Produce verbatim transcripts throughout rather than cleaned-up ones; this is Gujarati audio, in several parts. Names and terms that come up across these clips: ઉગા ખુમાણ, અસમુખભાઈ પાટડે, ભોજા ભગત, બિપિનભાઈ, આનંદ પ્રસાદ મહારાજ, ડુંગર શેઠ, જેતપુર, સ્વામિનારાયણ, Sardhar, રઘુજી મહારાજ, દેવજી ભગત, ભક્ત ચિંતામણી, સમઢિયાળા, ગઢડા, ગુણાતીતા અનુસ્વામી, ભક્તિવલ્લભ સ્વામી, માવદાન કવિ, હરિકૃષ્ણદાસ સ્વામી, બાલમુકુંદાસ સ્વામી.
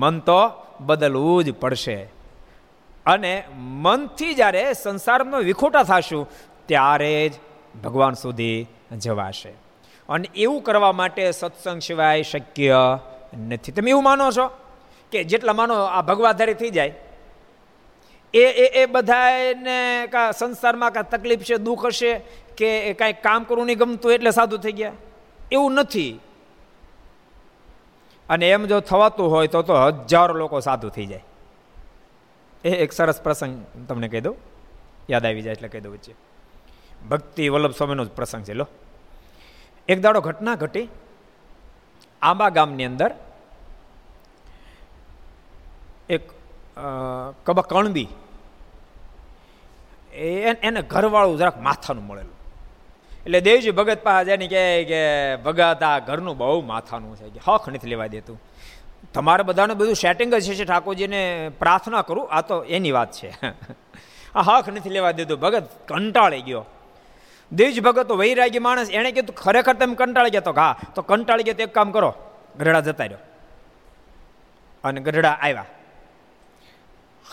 મન તો બદલવું જ પડશે. અને મનથી જ્યારે સંસારમાં વિખોટા થશું ત્યારે જ ભગવાન સુધી જવાશે. અને એવું કરવા માટે સત્સંગ સિવાય શક્ય નથી. તમે એવું માનો છો કે જેટલા માનો આ ભગવાધારી થઈ જાય એ એ એ બધાને કા સંસારમાં કાંઈ તકલીફ છે, દુઃખ હશે કે કાંઈક કામ કરવું નહીં ગમતું એટલે સાધુ થઈ ગયા, એવું નથી. અને એમ જો થવાતું હોય તો તો હજારો લોકો સાધુ થઈ જાય. એ એક સરસ પ્રસંગ તમને કહી દઉં, યાદ આવી જાય એટલે કહી દઉં. વચ્ચે ભક્તિવલ્લભ સ્વામીનો જ પ્રસંગ છે. લો, એક દાડો ઘટના ઘટી. આંબા ગામની અંદર એક કબા કણબી, એને ઘરવાળું જરાક માથાનું મળેલું. એટલે દેવજી ભગત પાસે જઈને કહે કે ભગત, આ ઘરનું બહુ માથાનું છે, હખ નથી લેવા દેતું. તમારે બધાનું બધું સેટિંગ જ છે, ઠાકોરજીને પ્રાર્થના કરું, આ તો એની વાત છે, આ હખ નથી લેવા દેતું. ભગત કંટાળી ગયો. દેવજી ભગત તો વૈરાગી માણસ, એણે કીધું ખરેખર તમે કંટાળી ગયા? તો હા, તો કંટાળી ગયા તો એક કામ કરો, ગઢડા જતા રહ્યો. અને ગઢડા આવ્યા.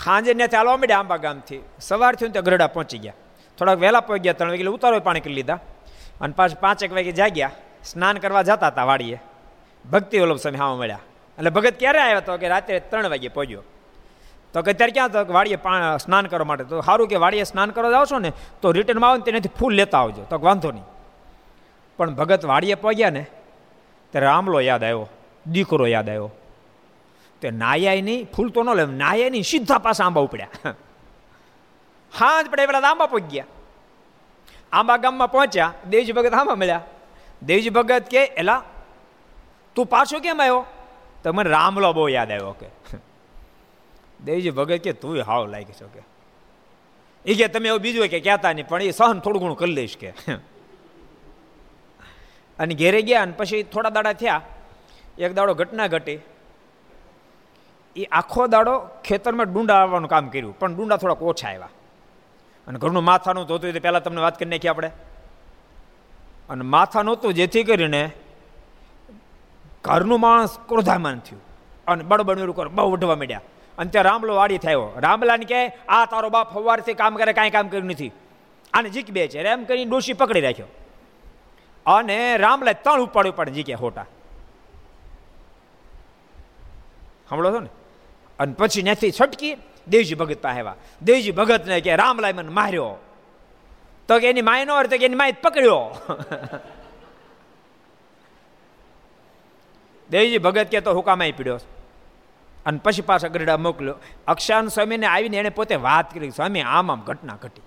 સાંજે ત્યાંથી હાલવા મળ્યા આંબા ગામથી. સવારથી ત્યાં ગઢડા પહોંચી ગયા. થોડાક વહેલા પહોંચી ગયા, ત્રણ વાગે ઉતારો પાણી કરી લીધા. અને પાછું પાંચેક વાગે જાગ્યા. સ્નાન કરવા જતા હતા વાડીએ, ભક્તિવલ્લભ સ્વામી હાવ મળ્યા. એટલે ભગત ક્યારે આવ્યા? તો કે રાત્રે ત્રણ વાગે પહોંચ્યો. તો કે અત્યારે ક્યાં? તો વાડીએ સ્નાન કરવા માટે. તો સારું કે વાડીએ સ્નાન કરવા જાઓ છો ને તો રિટર્નમાં આવો ને તેનાથી ફૂલ લેતા આવજો. તો વાંધો નહીં. પણ ભગત વાડીએ પહોંચ્યા ને ત્યારે રામલો યાદ આવ્યો, દીકરો યાદ આવ્યો. તો નાયાય નહીં, ફૂલ તો ન લે, નાયાય નહીં, સીધા પાછા આંબા ઉપડ્યા. હાજ પડે પેલા આંબા પહોંચી ગયા. આંબા ગામમાં પહોંચ્યા, દેવજી ભગત આંબા મળ્યા. દેવજી ભગત કે એલા તું પાછો કેમ આવ્યો? તો મને રામલો બહુ યાદ આવ્યો. કે દેવજી ભગત કે તું હાવ લાગી છો. કે એ કે તમે એવું બીજું કે કહેતા નહીં, પણ એ સહન થોડું ઘણું કરી લઈશ. કે અને ઘેરે ગયા. અને પછી થોડા દાડા થયા, એક દાડો ઘટના ઘટી. એ આખો દાડો ખેતરમાં ડુંડા આવવાનું કામ કર્યું, પણ ડુંડા થોડાક ઓછા આવ્યા. અને ઘરનું માથા નહોતું હતું, એ પહેલાં તમને વાત કરી નાખી આપણે. અને માથા નહોતું જેથી કરીને ઘરનું માણસ ક્રોધામાન થયું અને બળબડું કર બહુ વઢવા માંડ્યા. અને ત્યાં રામલો વાડી થયો. રામલાને કહે આ તારો બાપ ફવારથી કામ કરે, કાંઈ કામ કર્યું નથી, આને જીક બે છે. એમ કરીને ડોશી પકડી રાખ્યો. અને રામલા ત્રણ ઉપાડ ઉપાડ જીક્યા હોટા. સાંભળો છો ને? અને પછી ત્યાંથી છટકી દેવજી ભગત પાસે આવ્યા. દેવજી ભગતને કે રામલાએ મને માર્યો. તો કે એની માય નો હોય, તો કે એની માય પકડ્યો. દેવજી ભગત કે તો હુકામાં પીડ્યો. અને પછી પાછા ગરડા મોકલ્યો. અક્ષાન સ્વામીને આવીને એણે પોતે વાત કરી, સ્વામી આમ આમ ઘટના ઘટી.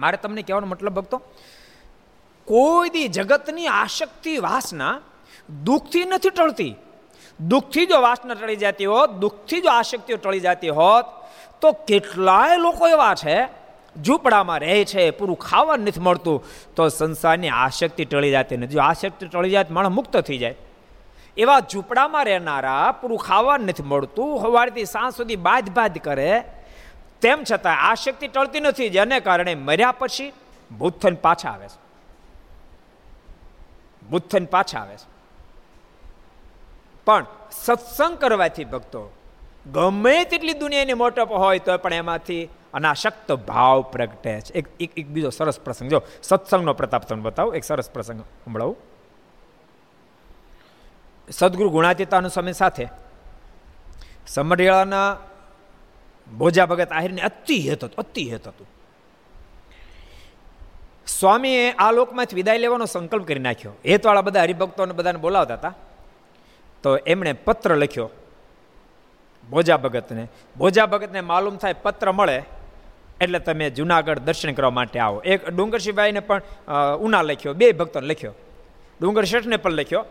મારે તમને કહેવાનો મતલબ ભક્તો, કોઈ દી જગતની આશક્તિ વાસના દુઃખથી નથી ટળતી. દુઃખથી જો વાસના ટળી જતી હોત, દુઃખથી જો આશક્તિઓ ટળી જતી હોત, તો કેટલાય લોકો એવા છે ઝૂંપડામાં રહે છે, પૂરું ખાવા નથી મળતું, તો સંસારની આશક્તિ ટળી જતી નથી. જો આશક્તિ ટળી જાય તો માણસ મુક્ત થઈ જાય. એવા ઝૂંપડામાં રહેનારા પૂરું ખાવા નથી મળતું, સવારથી સાંજ સુધી બાદ બાદ કરે, તેમ છતાં આશક્તિ ટળતી નથી, જેને કારણે મર્યા પછી ભૂત થઈને પાછા આવે છે. ભૂત થઈને પાછા આવે છે. પણ સત્સંગ કરવાથી ભક્તો ગમે તેટલી દુનિયાની મોટપ હોય તો પણ એમાંથી અનાશક્ત ભાવ પ્રગટે છે. એક એક બીજો સરસ પ્રસંગ, જો સત્સંગનો પ્રતાપ તમને બતાવું. એક સરસ પ્રસંગ સંભળાવું. સદગુરુ ગુણાતીતા અનુસ્વામી સાથે સમઢિયાળાના ભોજા ભગત આહિરને અતિ હેત હતું, અતિ હેત હતું. સ્વામીએ આ લોકમાંથી વિદાય લેવાનો સંકલ્પ કરી નાખ્યો. હેતવાળા બધા હરિભક્તોને બધાને બોલાવતા હતા. તો એમણે પત્ર લખ્યો ભોજા ભગતને. ભોજા ભગતને માલુમ થાય પત્ર મળે એટલે તમે જુનાગઢ દર્શન કરવા માટે આવો. એક ડુંગર શેઠને પણ ઉના લખ્યો, બે ભક્તોને લખ્યો. ડુંગર શેઠને પણ લખ્યો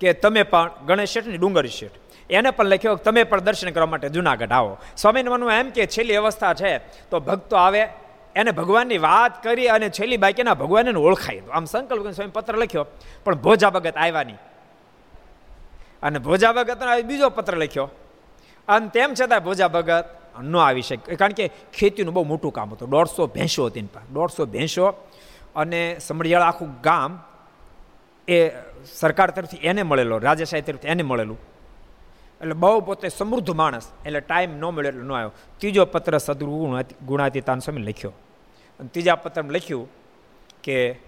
કે તમે પણ, ગણેશ શેઠ ને ડુંગર શેઠ, એને પણ લખ્યો કે તમે પણ દર્શન કરવા માટે જુનાગઢ આવો. સ્વામીનું મનવું એમ કે છેલ્લી અવસ્થા છે તો ભક્તો આવે, એને ભગવાનની વાત કરી અને છેલ્લી બાકીના ભગવાનને ઓળખાય. આમ સંકલ્પ સ્વામી પત્ર લખ્યો, પણ ભોજા ભગત આવ્યા નહીં. અને ભોજા ભગતનો બીજો પત્ર લખ્યો, અને તેમ છતાં ભોજા ભગત ન આવી શકે. કારણ કે ખેતીનું બહુ મોટું કામ હતું. દોઢસો ભેંસો હતી એની પાસે, દોઢસો ભેંસો. અને સમઢિયાળા આખું ગામ એ સરકાર તરફથી એને મળેલો, રાજા સાહેબ તરફથી એને મળેલું. એટલે બહુ પોતે સમૃદ્ધ માણસ, એટલે ટાઈમ ન મળ્યો એટલે ન આવ્યો. ત્રીજો પત્ર સદગુરુ ગુણાતીતા અનુસ્વામી લખ્યો, અને ત્રીજા પત્રમાં લખ્યું કે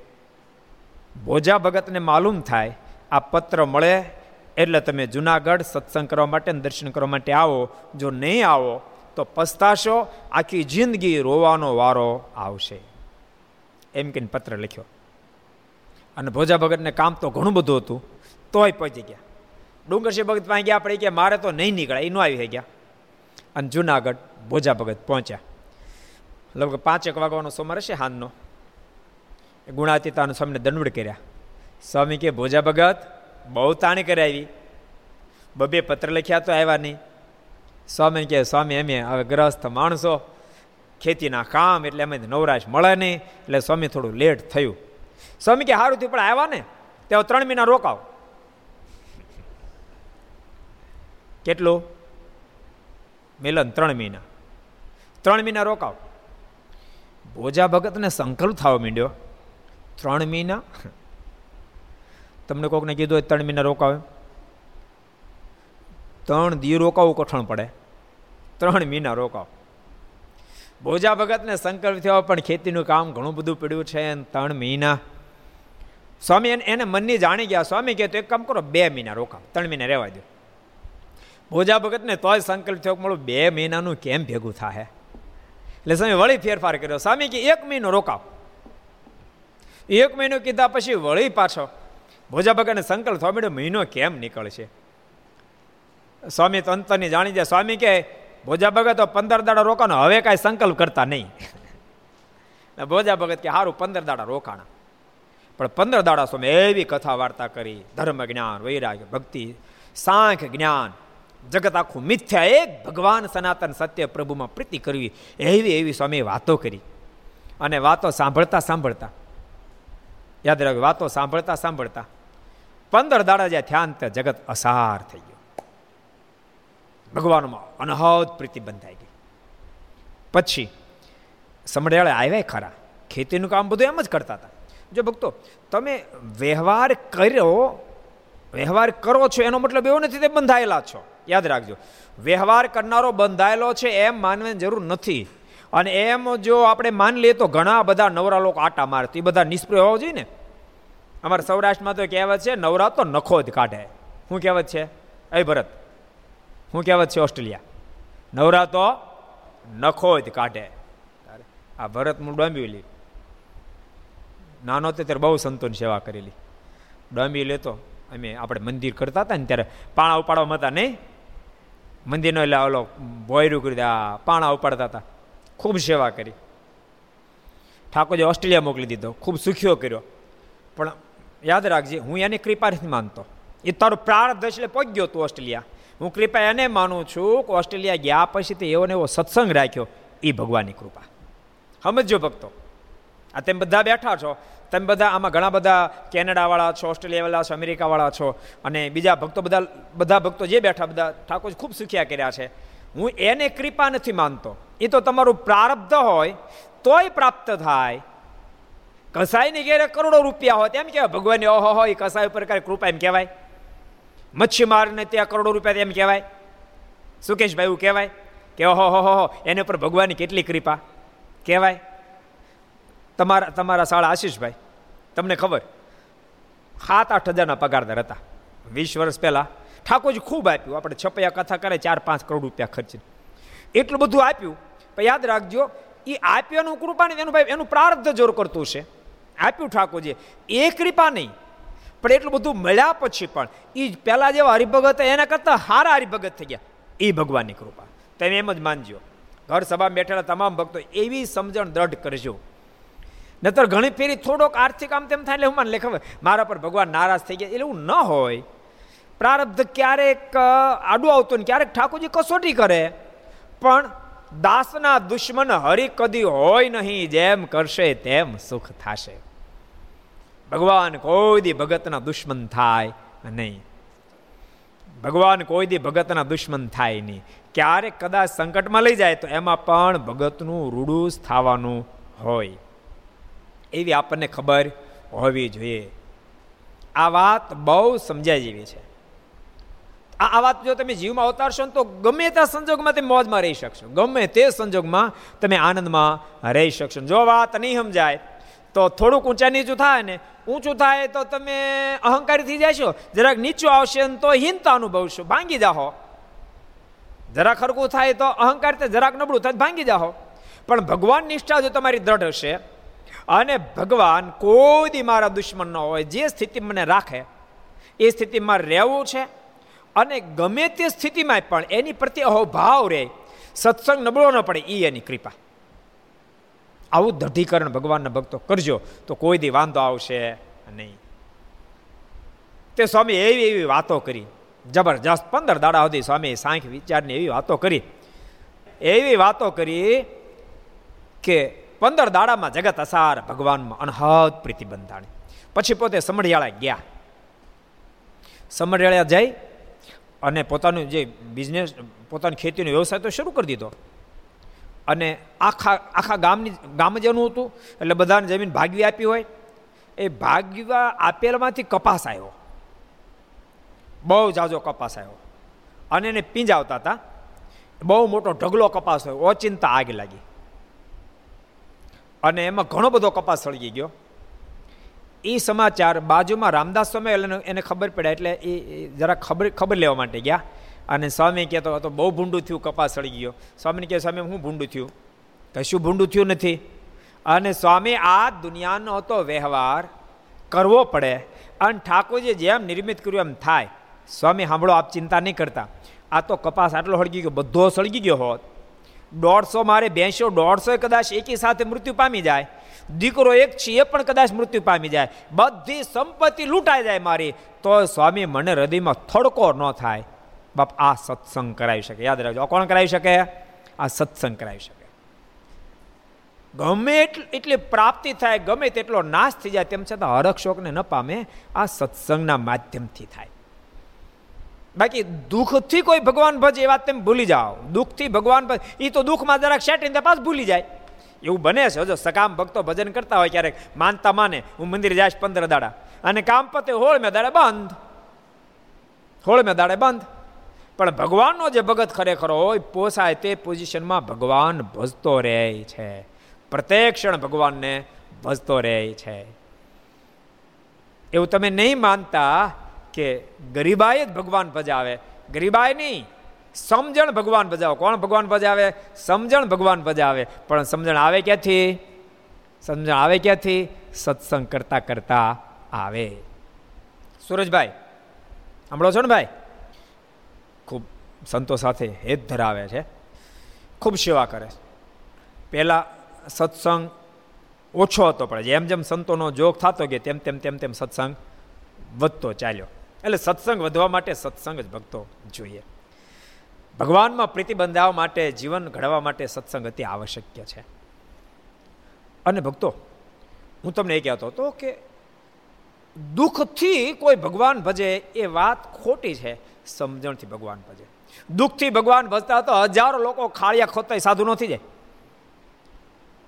ભોજા ભગતને માલુમ થાય આ પત્ર મળે એટલે તમે જુનાગઢ સત્સંગ કરવા માટે દર્શન કરવા માટે આવો, જો નહીં આવો તો પસ્તાશો, આખી જિંદગી રોવાનો વારો આવશે, એમ કહીને પત્ર લખ્યો. અને ભોજા ભગતને કામ તો ઘણું બધું હતું તોય પહોંચી ગયા. ડુંગર શેઠ ભગત પાસે ગયા, આપણે કે મારે તો નહીં નીકળાય, એ ન આવી ગયા. અને જુનાગઢ ભોજા ભગત પહોંચ્યા, લગભગ પાંચેક વાગવાનો સોમવાર હશે હાનનો. ગુણાતીતા સ્વામીને દંડવડ કર્યા. સ્વામી કે ભોજા ભગત બહુ તાણી કરાવી, બબે પત્ર લખ્યા તો આવ્યા નહીં. સ્વામી કહે સ્વામી અમે હવે ગ્રહસ્થ માણસો, ખેતીના કામ એટલે અમે નવરાશ મળે નહીં, એટલે સ્વામી થોડું લેટ થયું. સ્વામી કે સારું થયું, પણ આવ્યા ને તે ત્રણ મહિના રોકાવ. કેટલું મિલન? ત્રણ મહિના. ત્રણ મહિના રોકાવ. ભોજા ભગતને સંકલ્પ થવા માંડ્યો, ત્રણ મહિના? તમને કોકને કીધું હોય ત્રણ મહિના રોકાવે? ત્રણ દી રોકાવું કઠણ પડે, ત્રણ મહિના રોકાવ. ભોજા ભગતને સંકલ્પ થયો, પણ ખેતીનું કામ ઘણું બધું પડ્યું છે, ત્રણ મહિના. સ્વામી એને મનની જાણી ગયા. સ્વામી કહે તો એક કામ કરો, બે મહિના રોકાવ, ત્રણ મહિના રહેવા દો. ભોજા ભગતને તોય સંકલ્પ થયો કે મળું બે મહિનાનું કેમ ભેગું થાય, એટલે સ્વામી વળી ફેરફાર કર્યો. સ્વામી કે એક મહિનો રોકાવ. એક મહિનો કીધા પછી વળી પાછો ભોજા ભગતને સંકલ્પ થવા મળ્યો, મહિનો કેમ નીકળશે? સ્વામી તો અંતરની જાણી જાય. સ્વામી કહે ભોજા ભગત તો પંદર દાડા રોકાણો, હવે કાંઈ સંકલ્પ કરતા નહીં. ભોજા ભગત કે સારું, પંદર દાડા રોકાણા. પણ પંદર દાડા સ્વામી એવી કથા વાર્તા કરી, ધર્મ જ્ઞાન, વૈરાગ્ય, ભક્તિ, સાંખ જ્ઞાન, જગત આખું મિથ્યા, એક ભગવાન સનાતન સત્ય પ્રભુમાં પ્રીતિ કરવી, એવી એવી સ્વામી વાતો કરી. અને વાતો સાંભળતા સાંભળતા, યાદ રાખજો, વાતો સાંભળતા સાંભળતા પંદર દાડા જ્યાં ધ્યાન ત્યાં જગત અસાર થઈ ગયું, ભગવાનમાં અનહદ પ્રીતિ બંધાઈ ગઈ. પછી સમળિયાળે આવ્યા ખરા, ખેતીનું કામ બધું એમ જ કરતા હતા. જો ભક્તો, તમે વ્યવહાર કર્યો, વ્યવહાર કરો છો એનો મતલબ એવો નથી તે બંધાયેલા છો. યાદ રાખજો, વ્યવહાર કરનારો બંધાયેલો છે એમ માનવાની જરૂર નથી. અને એમ જો આપણે માની લઈએ તો ઘણા બધા નવરા લોકો આટા મારતા, એ બધા નિષ્પ્રિય હોવા જોઈએ ને. અમારા સૌરાષ્ટ્રમાં તો કહેવત છે, નવરા તો નખો જ કાઢે. શું કહેવત છે એ ભરત? શું કહેવત છે ઓસ્ટ્રેલિયા? નવરા તો નખો જ કાઢે. આ ભરત હું ડોંબીવલી, નાનો ત્યારે બહુ સંતોની સેવા કરેલી. ડોંબીવલી તો અમે આપણે મંદિર કરતા હતા ને ત્યારે પાણા ઉપાડવા હતા નહીં, મંદિરનો એટલે ઓલો ભોયરું કરી દે, પાણા ઉપાડતા હતા, ખૂબ સેવા કરી. ઠાકોરજી ઓસ્ટ્રેલિયા મોકલી દીધો, ખૂબ સુખ્યો કર્યો. પણ યાદ રાખજે, હું એની કૃપા નથી માનતો, એ તારું પ્રાર્થ એટલે પહોંચ્યો તું ઓસ્ટ્રેલિયા. હું કૃપા એને માનું છું કે ઓસ્ટ્રેલિયા ગયા પછી તે એવો ને એવો સત્સંગ રાખ્યો, એ ભગવાનની કૃપા. સમજો ભક્તો, આ તમે બધા બેઠા છો, તમે બધા આમાં ઘણા બધા કેનેડાવાળા છો, ઓસ્ટ્રેલિયાવાળા છો, અમેરિકાવાળા છો, અને બીજા ભક્તો બધા બધા ભક્તો જે બેઠા બધા ઠાકોરજી ખૂબ સુખ્યા કર્યા છે. હું એને કૃપા નથી માનતો, એ તો તમારું પ્રારબ્ધ હોય તોય પ્રાપ્ત થાય. કસાઈની ઘેરે કરોડો રૂપિયા હોય એમ કહેવાય ભગવાનની ઓહો હોય, એ કસાઈ ઉપર કૃપા એમ કહેવાય. મચ્છીમારને ત્યાં કરોડો રૂપિયા એમ કહેવાય. સુકેશભાઈ એવું કહેવાય કે ઓહો હો હો, એને ઉપર ભગવાનની કેટલી કૃપા કહેવાય. તમારા તમારા સાળા આશીષભાઈ, તમને ખબર, સાત આઠ હજારના પગારદાર હતા વીસ વર્ષ પહેલાં. ઠાકોરજી ખૂબ આપ્યું, આપણે છપૈયા કથા કરે ચાર પાંચ કરોડ રૂપિયા ખર્ચીને એટલું બધું આપ્યું. પણ યાદ રાખજો, એ આપ્યાનું કૃપા નહીં, એનું ભાઈ એનું પ્રાર્થ જોર કરતું છે. આપ્યું ઠાકોરજી એ કૃપા નહીં, પણ એટલું બધું મળ્યા પછી પણ એ પહેલાં જેવા હરિભગત એના કરતાં સારા હરિભગત થઈ ગયા, એ ભગવાનની કૃપા. તમે એમ જ માનજો, ઘર સભામાં બેઠેલા તમામ ભક્તો એવી સમજણ દ્રઢ કરજો. નતર ઘણી ફેરી થોડોક આર્થિક આમ તેમ થાય એટલે હું માન લે ખબર મારા પર ભગવાન નારાજ થઈ ગયા, એટલે એવું ન હોય. પ્રારબ્ધ ક્યારેક આડું આવતું ને ક્યારેક ઠાકોરજી કસોટી કરે, પણ દાસના દુશ્મન હરિ કદી હોય નહીં. જેમ કરશે તેમ સુખ થશે. ભગવાન કોઈ દી ભગતના દુશ્મન થાય નહીં, ભગવાન કોઈ દી ભગતના દુશ્મન થાય નહીં. ક્યારેક કદાચ સંકટમાં લઈ જાય તો એમાં પણ ભગતનું રૂડું થવાનું હોય, એવી આપણને ખબર હોવી જોઈએ. આ વાત બહુ સમજાય જેવી છે. આ વાત જો તમે જીવમાં ઉતારશો ને તો ગમે તે સંજોગમાં તમે મોજમાં રહી શકશો, ગમે તે સંજોગમાં તમે આનંદમાં રહી શકશો. જો વાત નહીં સમજાય તો થોડુંક ઊંચા નીચું થાય ને, ઊંચું થાય તો તમે અહંકારી થઈ જશો, જરાક નીચું આવશે ને તો હીનતા અનુભવશો, ભાંગી જાઓ. જરાક હરકું થાય તો અહંકાર, જરાક નબળું થાય ભાંગી જાઓ. પણ ભગવાન નિષ્ઠા જો તમારી દ્રઢ હશે અને ભગવાન કોઈ દી મારા દુશ્મન ન હોય, જે સ્થિતિ મને રાખે એ સ્થિતિમાં રહેવું છે અને ગમે તે સ્થિતિમાં પણ એની પ્રત્યે અહોભાવ રહે, સત્સંગ નબળો ન પડે, એ એની કૃપા. આવું દઢીકરણ ભગવાનના ભક્તો કરજો તો કોઈ દી વાંધો આવશે નહીં. તે સ્વામી એવી એવી વાતો કરી જબરજસ્ત, પંદર દાડા સુધી સ્વામી સાંખ વિચારની એવી વાતો કરી, એવી વાતો કરી કે પંદર દાડામાં જગત અસાર ભગવાનમાં અનહદ પ્રીતિ બંધાણી. પછી પોતે સમઢિયાળા ગયા, સમઢિયાળા જઈ અને પોતાનું જે બિઝનેસ, પોતાની ખેતીનો વ્યવસાય તો શરૂ કરી દીધો. અને આખા આખા ગામની ગામ જેનું હતું એટલે બધાને જમીન ભાગવી આપી હોય, એ ભાગવા આપેલમાંથી કપાસ આવ્યો, બહુ જાજો કપાસ આવ્યો અને એને પીંજાવતા હતા. બહુ મોટો ઢગલો કપાસ હોય, ઓચિંતા આગ લાગી અને એમાં ઘણો બધો કપાસ સળગી ગયો. એ સમાચાર બાજુમાં રામદાસ સ્વામી એને ખબર પડ્યા એટલે એ જરા ખબર ખબર લેવા માટે ગયા અને સ્વામી કહેતો હતો બહુ ભૂંડું થયું, કપાસ સળગી ગયો. સ્વામીને કહે સ્વામી હું ભૂંડું થયું? કશું ભૂંડું થયું નથી. અને સ્વામી આ દુનિયાનો તો વ્યવહાર કરવો પડે અને ઠાકોરજી જેમ નિર્મિત કર્યું એમ થાય. સ્વામી સાંભળો, આપ ચિંતા નહીં કરતા, આ તો કપાસ આટલો સળગી ગયો, બધો સળગી ગયો હોત, દોઢસો મારે બેસો દોઢસો કદાચ એકી સાથે મૃત્યુ પામી જાય, દીકરો એક છે એ પણ કદાચ મૃત્યુ પામી જાય, બધી સંપત્તિ લૂંટાઈ જાય મારી, તો સ્વામી મને હૃદયમાં થડકો ન થાય. બાપ આ સત્સંગ કરાવી શકે, યાદ રાખજો. કોણ કરાવી શકે? આ સત્સંગ કરાવી શકે. ગમે એટલી પ્રાપ્તિ થાય, ગમે તેટલો નાશ થઈ જાય, તેમ છતાં હરખ શોકને ન પામે, આ સત્સંગના માધ્યમથી થાય. બાકી દુઃખથી કોઈ ભગવાન ભજે એ વાત તમે ભૂલી જાઓ. દુઃખથી ભગવાન ભજ એ તો દુઃખમાં જરાક શેઠીને પાછ ભૂલી જાય એવું બને છે. હજો સકામ ભક્તો ભજન કરતા હોય ક્યારેક માનતા માને હું મંદિર જાઈશ પંદર દાડા અને કામ પતે હોળ મેં દાડે બંધ, હોળ મેં દાડે બંધ. પણ ભગવાનનો જે ભગત ખરેખર હોય પોસાય તે પોઝિશનમાં ભગવાન ભજતો રહે છે, પ્રત્યેક ક્ષણ ભગવાનને ભજતો રહે છે. એવું તમે નહીં માનતા કે ગરીબાએ જ ભગવાન ભજાવે, ગરીબાએ નહીં, સમજણ ભગવાન ભજાવે. કોણ ભગવાન ભજાવે? સમજણ ભગવાન ભજાવે. પણ સમજણ આવે ક્યાંથી? સમજણ આવે ક્યાંથી? સત્સંગ કરતા કરતા આવે. સુરેશભાઈ સાંભળો છો ને ભાઈ, ખૂબ સંતો સાથે હેત ધરાવે છે, ખૂબ સેવા કરે છે. પહેલાં સત્સંગ ઓછો હતો, પણ જેમ જેમ સંતોનો જોગ થતો ગયો તેમ તેમ તેમ તેમ સત્સંગ વધતો ચાલ્યો. એટલે સત્સંગ વધવા માટે સત્સંગ જ ભક્તો જોઈએ. ભગવાનમાં પ્રીતિ બંધાવવા માટે, જીવન ઘડવા માટે સત્સંગ અતિ આવશ્યક છે. અને ભક્તો હું તમને એ કહેતો હતો કે દુઃખથી કોઈ ભગવાન ભજે એ વાત ખોટી છે, સમજણથી ભગવાન ભજે. દુઃખથી ભગવાન ભજતા તો હજારો લોકો ખાળિયા ખોતા સાધુ ન થઈ જાય.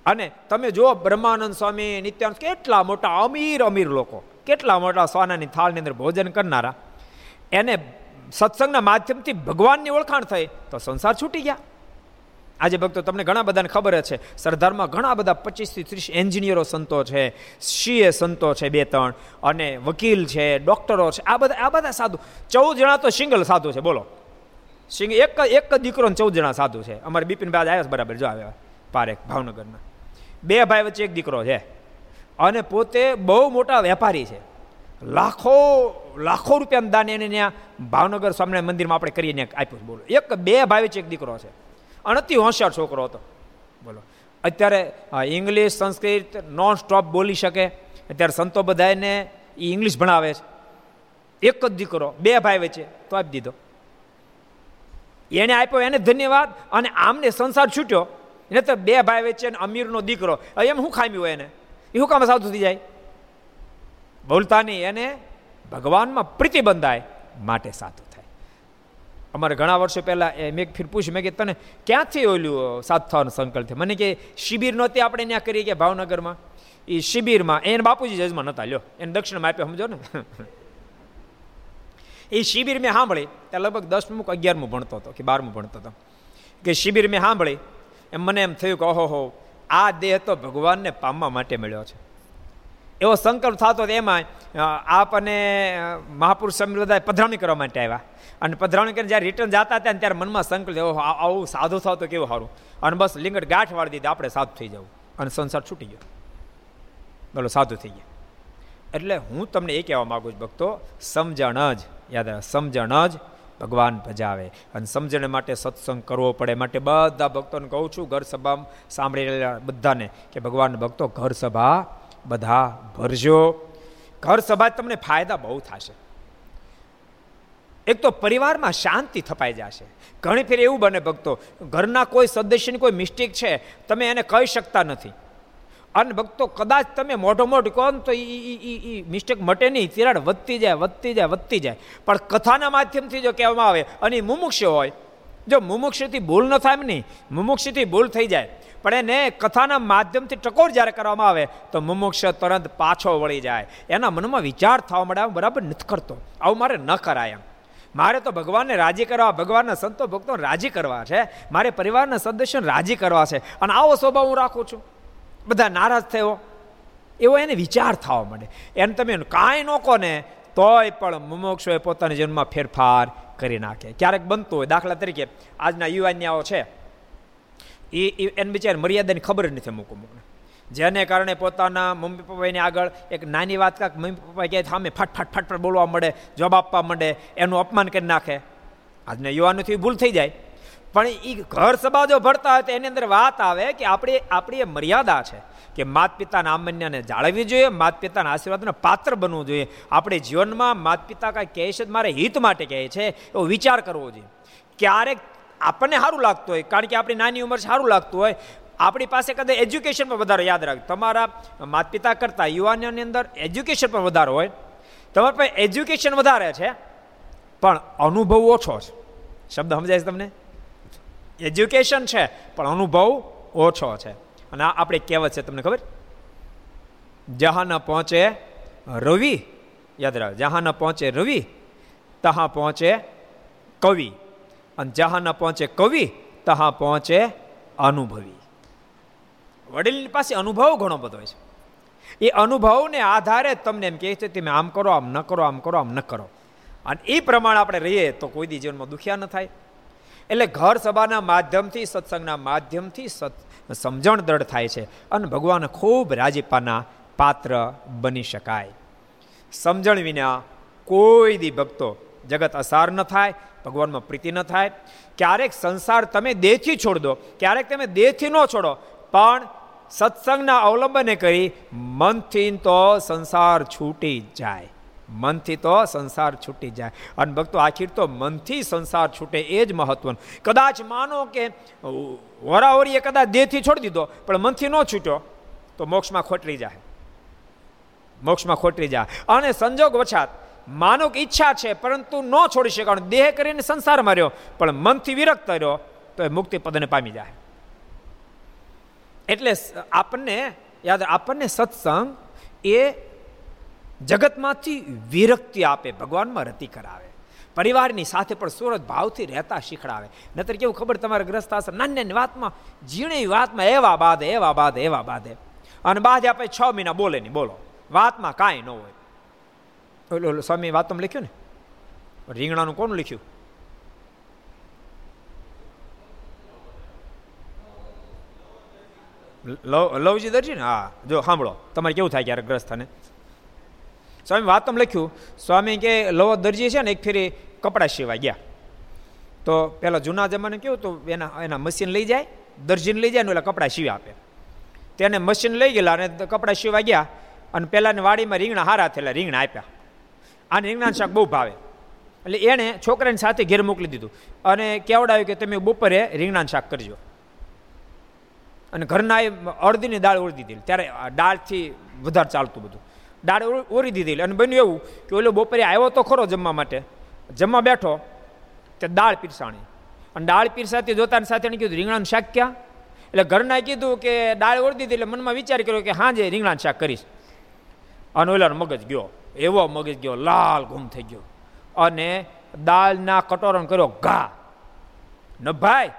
અને તમે જુઓ બ્રહ્માનંદ સ્વામી, નિત્યાનંદ, કેટલા મોટા અમીર અમીર લોકો, કેટલા મોટા સોનાની થાળની અંદર ભોજન કરનારા, એને સત્સંગના માધ્યમથી ભગવાનની ઓળખાણ થઈ તો સંસાર છૂટી ગયા. આજે ભક્તો તમને ઘણા બધાને ખબર છે, સરદારમાં ઘણા બધા પચીસથી ત્રીસ એન્જિનિયરો સંતો છે, સીએ સંતો છે બે ત્રણ, અને વકીલ છે, ડૉક્ટરો છે, આ બધા આ બધા સાધુ. ચૌદ જણા તો સિંગલ સાધુ છે. બોલો, સિંગ એક એક દીકરો ને ચૌદ જણા સાધુ છે. અમારે બિપિનભાઈ આવ્યા બરાબર, જો આવ્યા પારેખ ભાવનગરના, બે ભાઈ વચ્ચે એક દીકરો છે અને પોતે બહુ મોટા વેપારી છે. લાખો લાખો રૂપિયાનું દાન એને ત્યાં ભાવનગર સ્વામિનારાયણ મંદિરમાં આપણે કરીને આપ્યું. બોલો, એક બે ભાઈ છે, એક દીકરો છે અને અતિ હોશિયાર છોકરો હતો. બોલો, અત્યારે ઇંગ્લિશ સંસ્કૃત નોન સ્ટોપ બોલી શકે. અત્યારે સંતો બધા એને એ ઇંગ્લિશ ભણાવે છે. એક જ દીકરો, બે ભાઈ વચ્ચે, તો આપી દીધો. એને આપ્યો એને ધન્યવાદ, અને આમને સંસાર છૂટ્યો. એને તો બે ભાઈ વચ્ચે અમીરનો દીકરો, એમ શું ખામી હોય એને? એ હું કામ સાધુ થઈ જાય? બોલતા નહીં, એને ભગવાનમાં પ્રીતિ બંધાય માટે સાધુ થાય. અમારે ઘણા વર્ષો પહેલાં મેં એક ફીર પૂછ્યું, મેં કે તને ક્યાંથી ઓલ્યું સાધુ થવાનો સંકલ્પ થયો? મને કે શિબિર નહોતી આપણે ત્યાં કરીએ કે ભાવનગરમાં, એ શિબિરમાં એને બાપુજી જજમાં નહોતા, લ્યો એને દક્ષિણામાં આપ્યો, સમજો ને. એ શિબિર મેં સાંભળી ત્યાં લગભગ દસમું કે અગિયારમું ભણતો હતો કે બારમું ભણતો હતો કે શિબિર મેં સાંભળી એમ મને એમ થયું કે ઓહોહો આ દેહ તો ભગવાનને પામવા માટે મળ્યો છે એવો સંકલ્પ થતો હતો. એમાં આપ અને મહાપુરુષ સ્વામી બધા પધરાવણી કરવા માટે આવ્યા અને પધરાવણી કરીને જ્યારે રિટર્ન જતા હતા ને ત્યારે મનમાં સંકલ્પ એવો આવું સાધુ થતો કેવું સારું અને બસ લિંગડ ગાંઠ વાળી દીધી આપણે સાધુ થઈ જવું અને સંસાર છૂટી ગયો બોલો સાધુ થઈ ગયા. એટલે હું તમને એ કહેવા માગું છું ભક્તો સમજણ જ યાદ આવે સમજણ જ ભગવાન ભજાવે અને સમજણ માટે સત્સંગ કરવો પડે. માટે બધા ભક્તોને કહું છું ઘર સભામાં સાંભળી રહેલા બધાને કે ભગવાનના ભક્તો ઘર સભા બધા ભરજો. ઘર સભા તમને ફાયદા બહુ થશે. એક તો પરિવારમાં શાંતિ થપાઈ જશે. ઘણી ફેર એવું બને ભક્તો ઘરના કોઈ સદસ્યની કોઈ મિસ્ટેક છે તમે એને કહી શકતા નથી અને ભક્તો કદાચ તમે મોઢો મોઢ કહો ને તો એ મિસ્ટેક મટે નહીં, તિરાડ વધતી જાય વધતી જાય વધતી જાય. પણ કથાના માધ્યમથી જો કહેવામાં આવે અને એ મુમુક્ષ હોય જો મુમુક્ષથી ભૂલ ન થાય એમ નહીં મુમુક્ષથી ભૂલ થઈ જાય પણ એને કથાના માધ્યમથી ટકોર જ્યારે કરવામાં આવે તો મુમુક્ષ તરત પાછો વળી જાય. એના મનમાં વિચાર થવા મળે આવું બરાબર નથી કરતો, આવું મારે ન કરાય, એમ મારે તો ભગવાનને રાજી કરવા, ભગવાનના સંતો ભક્તોને રાજી કરવા છે, મારે પરિવારના સદસ્યોને રાજી કરવા છે અને આવો સ્વભાવ હું રાખું છું. બધા નારાજ થયો એવો એને વિચાર થવા માંડે એને તમે કાંઈ ન કહો ને તોય પણ મુમુક્ષુ એ પોતાના જીવનમાં ફેરફાર કરી નાખે. ક્યારેક બનતું હોય દાખલા તરીકે આજના યુવાન્યાઓ છે એ એને બિચારી મર્યાદાની ખબર જ નથી અમુક અમુકને, જેને કારણે પોતાના મમ્મી પપ્પાની આગળ એક નાની વાત કાંક મમ્મી પપ્પા કહે સામે ફાટ ફાટ ફાટ ફાટ બોલવા માંડે, જવાબ આપવા માંડે, એનું અપમાન કરી નાખે. આજના યુવાનોથી ભૂલ થઈ જાય પણ એ ઘર સભા જો ભરતા હોય તો એની અંદર વાત આવે કે આપણે આપણી એ મર્યાદા છે કે માત પિતાના આમન્યાને જાળવવી જોઈએ, માત પિતાના આશીર્વાદને પાત્ર બનવું જોઈએ. આપણે જીવનમાં માત પિતા કાંઈ કહે છે મારે હિત માટે કહે છે એવો વિચાર કરવો જોઈએ. ક્યારેક આપણને સારું લાગતું હોય કારણ કે આપણી નાની ઉંમર સારું લાગતું હોય, આપણી પાસે કદાચ એજ્યુકેશન પર વધારે યાદ રાખ, તમારા માત પિતા કરતાં યુવાનોની અંદર એજ્યુકેશન પર વધારે હોય, તમારી પાસે એજ્યુકેશન વધારે છે પણ અનુભવ ઓછો છે. શબ્દ સમજાય છે તમને? એજ્યુકેશન છે પણ અનુભવ ઓછો છે. અને આપણે કહેવત છે તમને ખબર, જહાં ન પહોંચે રવિ, યાદ રાખ, જહાં ન પહોંચે રવિ તહાં પહોંચે કવિ અને જહાં ન પહોંચે કવિ તહાં પહોંચે અનુભવી. વડીલની પાસે અનુભવ ઘણો બધો છે, એ અનુભવને આધારે તમને એમ કહે છે તમે આમ કરો, આમ ન કરો, આમ કરો, આમ ન કરો, અને એ પ્રમાણે આપણે રહીએ તો કોઈ દી જીવનમાં દુખ્યા ન થાય. એટલે ઘર સભાના માધ્યમથી સત્સંગના માધ્યમથી સત સમજણ દ્રઢ થાય છે અને ભગવાન ખૂબ રાજીપાના પાત્ર બની શકાય. સમજણ વિના કોઈ દી ભક્તો જગત અસાર ન થાય, ભગવાનમાં પ્રીતિ ન થાય. ક્યારેક સંસાર તમે દેહથી છોડ દો, ક્યારેક તમે દેહથી ન છોડો પણ સત્સંગના અવલંબને કરી મનથી તો સંસાર છૂટી જાય, મનથી તો સંસાર છૂટી જાય. અને ભક્તો આખીર તો મનથી સંસાર છૂટે એ જ મહત્વનું. કદાચ માનો કે વરાવરીએ કદાચ દેહથી છોડી દીધો પણ મનથી ન છૂટ્યો તો મોક્ષમાં ખોટરી જાય, મોક્ષમાં ખોટરી જાય. અને સંજોગ વછાત માનો કે ઈચ્છા છે પરંતુ ન છોડી શકાય, દેહ કરીને સંસારમાં રહ્યો પણ મનથી વિરક્ત રહ્યો તો એ મુક્તિ પદને પામી જાય. એટલે આપણને યાદ આપણને સત્સંગ એ જગતમાંથી વિરક્તિ આપે, ભગવાનમાં રતિ કરાવે, પરિવારની સાથે પણ સુરત ભાવથી રહેતા શીખડાવે. નહીતર કેવું ખબર તમારે ગ્રસ્થ આશ્રમ નાની નાની વાતમાં ઝીણી વાતમાં એવા બાંધે એવા બાંધે એવા બાંધે અને બાંધે આપણે છ મહિના બોલે નહીં, બોલો વાતમાં કાંઈ ન હોય. ઓલો ઓલો સ્વામી વાતમાં લખ્યું ને રીંગણાનું કોણ લખ્યું? લવ લવજી દરજી ને? હા, જો સાંભળો તમારે કેવું થાય ક્યારેક ગ્રસ્થને સ્વામી વાત તમે લખ્યું, સ્વામી કે લવો દરજી છે ને એક ફેરી કપડાં સીવાઈ ગયા તો પેલા જૂના જમાને કેવું તો એના એના મશીન લઈ જાય, દરજીને લઈ જાય ને ઓલા કપડાં સીવી આપે. તેને મશીન લઈ ગયેલા અને કપડાં સીવા ગયા અને પહેલાંની વાડીમાં રીંગણા હારા થયેલા, રીંગણા આપ્યા, આને રીંગણાનું શાક બહુ ભાવે એટલે એણે છોકરાની સાથે ઘેર મોકલી દીધું અને કહેવડાવ્યું કે તમે બપોરે રીંગણાનું શાક કરજો. અને ઘરના એ અડધીની દાળ ઓળી દીધી, ત્યારે દાળથી વધારે ચાલતું બધું, દાળ ઓરી દીધી અને બન્યું એવું કે ઓલો બપોરે આવ્યો તો ખરો જમવા માટે, જમવા બેઠો તે દાળ પીરસાણી અને દાળ પીરસાતી જોતાની સાથે કીધું રીંગણાનું શાક ક્યાં? એટલે ઘરનાએ કીધું કે દાળ ઓરી દીધી એટલે મનમાં વિચાર કર્યો કે હા જે રીંગણાનું શાક કરીશ. અને ઓલાનો મગજ ગયો, એવો મગજ ગયો લાલ ગુમ થઈ ગયો. અને દાળના કટોરણ કર્યો ઘા. ન ભાઈ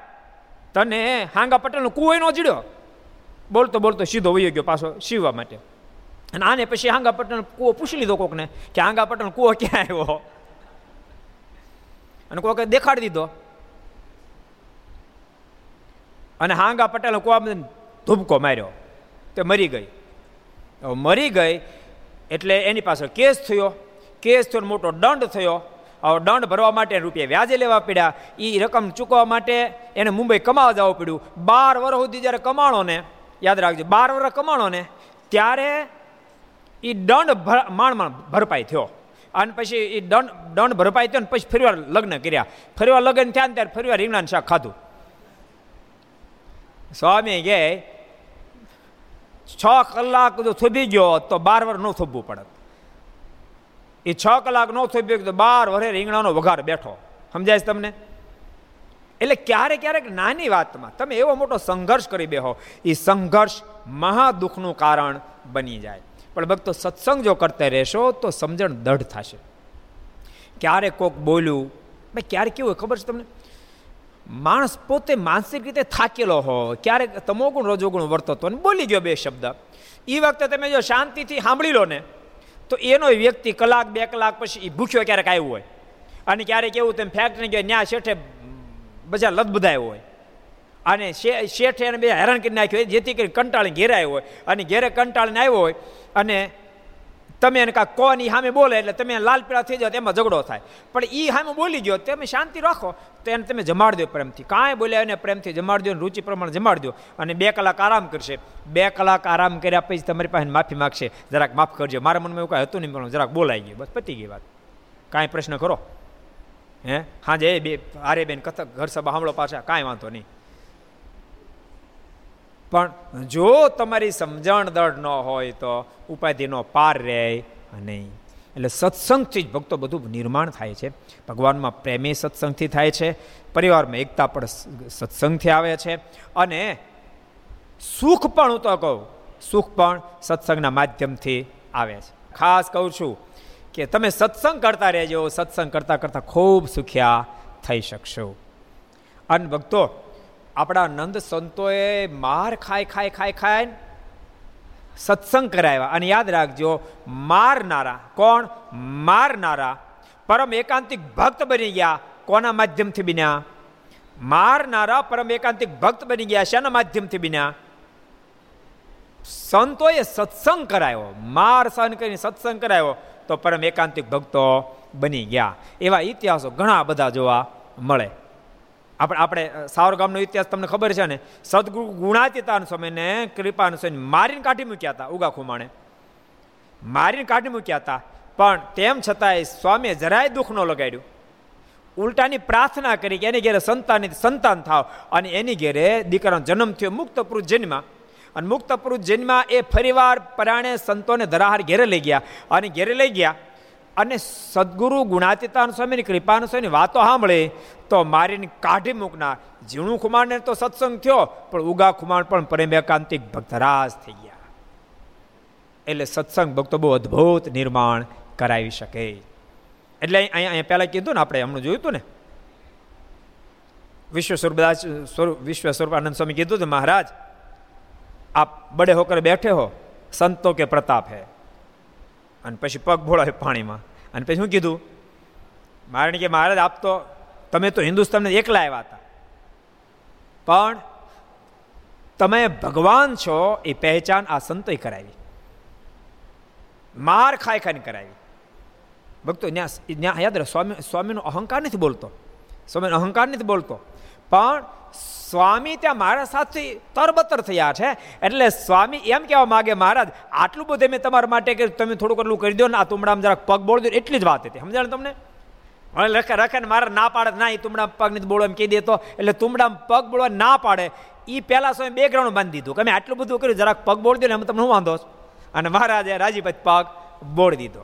તને હાંગા પટેલનો કુવો ન જીડ્યો. બોલતો બોલતો સીધો વયો ગયો પાછો સીવવા માટે. અને આને પછી હાંગા પટેલનો કુવો પૂછી લીધો કોકને કે હાંગા પટેલનો કુવો ક્યાં આવ્યો, અને કોકે દેખાડી દીધો. અને હાંગા પટેલનો કુવામાં ધૂબકો માર્યો તે મરી ગઈ. મરી ગઈ એટલે એની પાસે કેસ થયો, કેસ થયો મોટો દંડ થયો. હવે દંડ ભરવા માટે રૂપિયા વ્યાજે લેવા પડ્યા, એ રકમ ચૂકવવા માટે એને મુંબઈ કમાવા જવું પડ્યું. બાર વર્ષ સુધી જ્યારે કમાણો ને, યાદ રાખજો બાર વર્ષ કમાણો ને ત્યારે એ દંડ માંડ માંડ ભરપાઈ થયો. અને પછી એ દંડ દંડ ભરપાઈ થયો ને પછી ફરીવાર લગ્ન કર્યા. ફરીવાર લગ્ન થયા ને ત્યારે ફરીવાર રીંગણાનું શાક ખાધું. સ્વામી કહે છ કલાક જો થોભી ગયો તો બાર વર્ષ ન થોભવું પડત. એ છ કલાક નો થઈ ગયો તો બાર વરે રીંગણાનો વઘાર બેઠો. સમજાય છે તમને? એટલે ક્યારેક ક્યારેક નાની વાતમાં તમે એવો મોટો સંઘર્ષ કરી બેહો, એ સંઘર્ષ મહા દુઃખનું કારણ બની જાય. પણ ભક્તો સત્સંગ જો કરતા રહેશો તો સમજણ દઢ થશે. ક્યારેક કોક બોલ્યું, ભાઈ ક્યારેક કેવું હોય ખબર છે તમને, માણસ પોતે માનસિક રીતે થાકેલો હોય, ક્યારેક તમોગુણ રજોગુણ વર્તતો હોય ને બોલી ગયો બે શબ્દ, એ વખતે તમે જો શાંતિથી સાંભળી લો ને તો એનો વ્યક્તિ કલાક બે કલાક પછી એ ભૂખ્યો ક્યારેક આવ્યો હોય. અને ક્યારેક એવું તેમ ફેક્ટરી ગયો, ન્યા શેઠે બજાર લત બધાયો હોય અને શેઠે એને બે હેરાન કરી નાખ્યો હોય, જેથી કરી કંટાળીને ઘેરે આવ્યો હોય. અને ઘેરે કંટાળીને આવ્યો હોય અને તમે એને કાંઈક કોની સામે બોલે એટલે તમે લાલ પીળા થઈ જાઓ, એમાં ઝઘડો થાય. પણ એ સામે બોલી ગયો, તમે શાંતિ રાખો તો એને તમે જમાડી દો પ્રેમથી, કાંઈ બોલ્યા એને પ્રેમથી જમાડી દો અને રુચિ પ્રમાણે જમાડી દો. અને બે કલાક આરામ કરશે. બે કલાક આરામ કર્યા પછી તમારી પાસે માફી માગશે, જરાક માફ કરજો, મારા મનમાં એવું કાંઈ હતું નહીં પણ જરાક બોલાઈ ગયું, બસ પતી ગઈ વાત. કાંઈ પ્રશ્ન કરો હે હા જે બે આરે બેન કથક ઘર સભા સાંભળો પાછા, કાંઈ વાંધો નહીં. પણ જો તમારી સમજણ દળ ન હોય તો ઉપાધિનો પાર રહે નહીં. એટલે સત્સંગથી જ ભક્તો બધું નિર્માણ થાય છે. ભગવાનમાં પ્રેમે સત્સંગથી થાય છે, પરિવારમાં એકતા પણ સત્સંગથી આવે છે, અને સુખ પણ, હું તો કહું સુખ પણ સત્સંગના માધ્યમથી આવે છે. ખાસ કહું છું કે તમે સત્સંગ કરતા રહેજો, સત્સંગ કરતાં કરતાં ખૂબ સુખ્યા થઈ શકશો. અને ભક્તો આપણા નંદ સંતોએ માર ખાય ખાય ખાય ખાય સત્સંગ કરાવ્યા. અને યાદ રાખજો, મારનારા કોણ? મારનારા પરમ એકાંતિક ભક્ત બની ગયા. કોના માધ્યમથી બન્યા? મારનારા પરમ એકાંતિક ભક્ત બની ગયા. શેના માધ્યમથી બન્યા? સંતોએ સત્સંગ કરાવ્યો, માર સહન કરીને સત્સંગ કરાવ્યો તો પરમ એકાંતિક ભક્તો બની ગયા. એવા ઇતિહાસો ઘણા બધા જોવા મળે. આપણે આપણે સાવર ગામનો ઇતિહાસ તમને ખબર છે ને, સદગુરુ ગુણાતીતા અનુસ્વામીને કૃપા અનુસ્વામીને મારીને કાઢી મૂક્યા હતા, ઉગા ખુમાણે મારીને કાઢી મૂક્યા હતા. પણ તેમ છતાંય સ્વામીએ જરાય દુઃખ ન લગાડ્યું, ઉલટાની પ્રાર્થના કરી કે એની ઘેરે સંતાન સંતાન થાવ. અને એની ઘેરે દીકરાનો જન્મ થયો, મુક્ત પુરુષ જન્મા. અને મુક્ત પુરુષ જન્મા એ ફરીવાર પરાણે સંતોને ધરાહાર ઘેરે લઈ ગયા. અને ઘેરે લઈ ગયા અને સદગુરુ ગુણાતીતા અનુસ્વામીની કૃપા અનુસ્વામીની વાતો સાંભળે તો મારીને કાઢી મૂકનાર ઝીણું ખુમાણને તો સત્સંગ થયો, પણ ઉગા ખુમાણ પણ પરમ એકાંતિક ભક્તરાજ થઈ ગયા. એટલે સત્સંગ ભક્તો બહુ અદ્ભુત નિર્માણ કરાવી શકે. એટલે અહીંયા અહીંયા પહેલાં કીધું ને, આપણે હમણાં જોયું હતું ને, વિશ્વ સ્વરૂપદાસ સ્વરૂપ વિશ્વ સ્વરૂપ આનંદ સ્વામી કીધું હતું, મહારાજ આપ બડે હોકર બેઠે હો સંતો કે પ્રતાપ હે. અને પછી પગ ભોળાવે પાણીમાં. અને પછી શું કીધું? મારે કે મહારાજ આપ તો તમે તો હિન્દુસ્તાનને એકલા આવ્યા હતા, પણ તમે ભગવાન છો એ પહેચાન આ સંતોએ કરાવી, માર ખાઈ ખાઈને કરાવી. ભક્તો ત્યાં યાદ રાખ, સ્વામી સ્વામીનો અહંકાર નથી બોલતો, સ્વામીનો અહંકાર નથી બોલતો, પણ સ્વામી ત્યાં મારા સાથે તરબતર થયા છે. એટલે સ્વામી એમ કહેવા માગે, મહારાજ આટલું બધું મેં તમારા માટે કે તમે થોડુંક એટલું કરી દો ને, આ તુમડામાં જરાક પગ બોળ દો, એટલી જ વાત હતી. સમજાણ તમને? હવે રખે રખે ને મારા ના પાડે, ના એ તુમડામાં પગ નથી બોળો એમ કહી દેતો, એટલે તુમડામાં પગ બોળવા ના પાડે એ પહેલાં સ્વામી બેકગ્રાઉન્ડ બાંધી દીધું કે મેં આટલું બધું કર્યું, જરાક પગ બોળ દો ને, એમ તમને હું વાંધો છો. અને મહારાજે રાજીભાઈ પગ બોળી દીધો.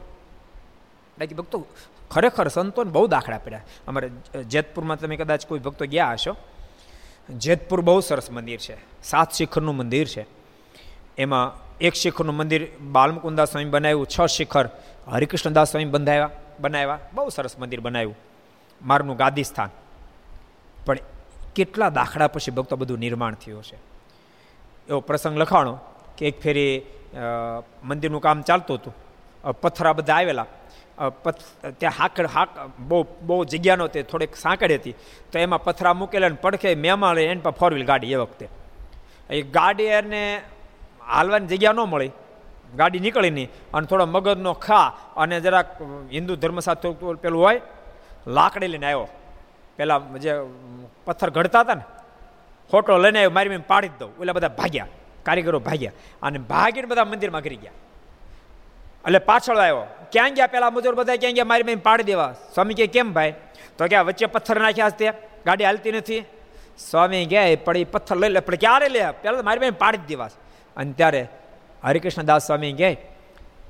બાકી ભક્તો ખરેખર સંતોને બહુ દાખલા પડ્યા. અમારે જેતપુરમાં તમે કદાચ કોઈ ભક્તો ગયા હશો, જેતપુર બહુ સરસ મંદિર છે, સાત શિખરનું મંદિર છે. એમાં એક શિખરનું મંદિર બાલમુકુંદાસ સ્વામી બનાવ્યું, છ શિખર હરિકૃષ્ણદાસ સ્વામી બંધાવ્યા, બનાવ્યા, બહુ સરસ મંદિર બનાવ્યું મારનું ગાદી સ્થાન. પણ કેટલા દાખલા પછી ભક્તો બધું નિર્માણ થયું છે. એવો પ્રસંગ લખાણો કે એક ફેરી મંદિરનું કામ ચાલતું હતું, પથ્થરા બધા આવેલા, ત્યાં હાકડ હાક બહુ બહુ જગ્યાનો તે થોડીક સાંકળ હતી, તો એમાં પથરા મૂકેલા ને પડખે મહેમાન લઈને એની પર ફોર વ્હીલ ગાડી, એ વખતે એ ગાડી એને હાલવાની જગ્યા ન મળી, ગાડી નીકળી નહીં, અને થોડો મગજનો ખા અને જરાક હિન્દુ ધર્મ સાથે પેલું હોય, લાકડી લઈને આવ્યો, પેલા જે પથ્થર ઘડતા હતા ને ખોટો લઈને આવ્યો, મારી મેં પાડી જ દઉં, એટલે બધા ભાગ્યા, કારીગરો ભાગ્યા, અને ભાગીને બધા મંદિરમાં ઘરી ગયા. એટલે પાછળ આવ્યો, ક્યાં ગયા પેલા મજૂર બધા, ક્યાં ગયા મારી મેં પાડી દેવા. સ્વામી કહે કેમ ભાઈ, તો ક્યાં વચ્ચે પથ્થર નાખ્યા હશે, ગાડી હાલતી નથી. સ્વામી કહે પડી પથ્થર લઈ લે, પણ ક્યારે લે, પહેલાં મારી મેં પાડી જ દેવા. અને ત્યારે હરિકૃષ્ણદાસ સ્વામી કહે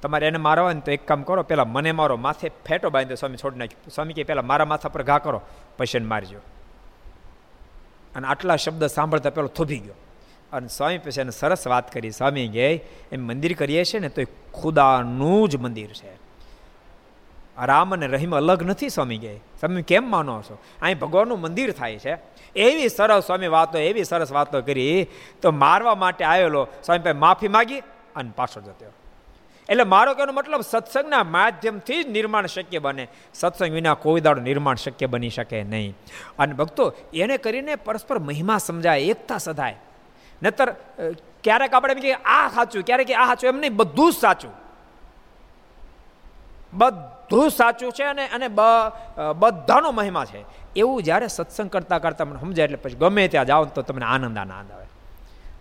તમારે એને મારવા ને તો એક કામ કરો, પહેલાં મને મારો, માથે ફેંટો બાંધો. સ્વામી છોડી નાખ્યો. સ્વામી કહે પહેલાં મારા માથા પર ઘા કરો, પછી એને મારજો. અને આટલા શબ્દ સાંભળતા પેલો થોભી ગયો. અને સ્વામી પછી એને સરસ વાત કરી. સ્વામી કહે એમ મંદિર કરીએ છીએ ને તો એ ખુદાનું જ મંદિર છે, રામ અને રહીમ અલગ નથી. સ્વામી કહે તમે કેમ માનો છો, અહીં ભગવાનનું મંદિર થાય છે. એવી સરસ સ્વામી વાતો, એવી સરસ વાતો કરી. તો મારવા માટે આવેલો સ્વામી પાસે માફી માગી અને પાછો જતો. એટલે મારો કહેવાનો મતલબ સત્સંગના માધ્યમથી જ નિર્માણ શક્ય બને, સત્સંગ વિના કોઈ દાડો નિર્માણ શક્ય બની શકે નહીં. અને ભક્તો એને કરીને પરસ્પર મહિમા સમજાય, એકતા સધાય. નહીતર ક્યારેક આપણે એમ કહીએ આ સાચું, ક્યારેક આ સાચું, એમ નહીં, બધું જ સાચું, બધું સાચું છે અને અને બધાનો મહિમા છે, એવું જ્યારે સત્સંગ કરતાં કરતાં મને સમજાય, એટલે પછી ગમે ત્યાં જાઓ તો તમને આનંદ આનંદ આવે.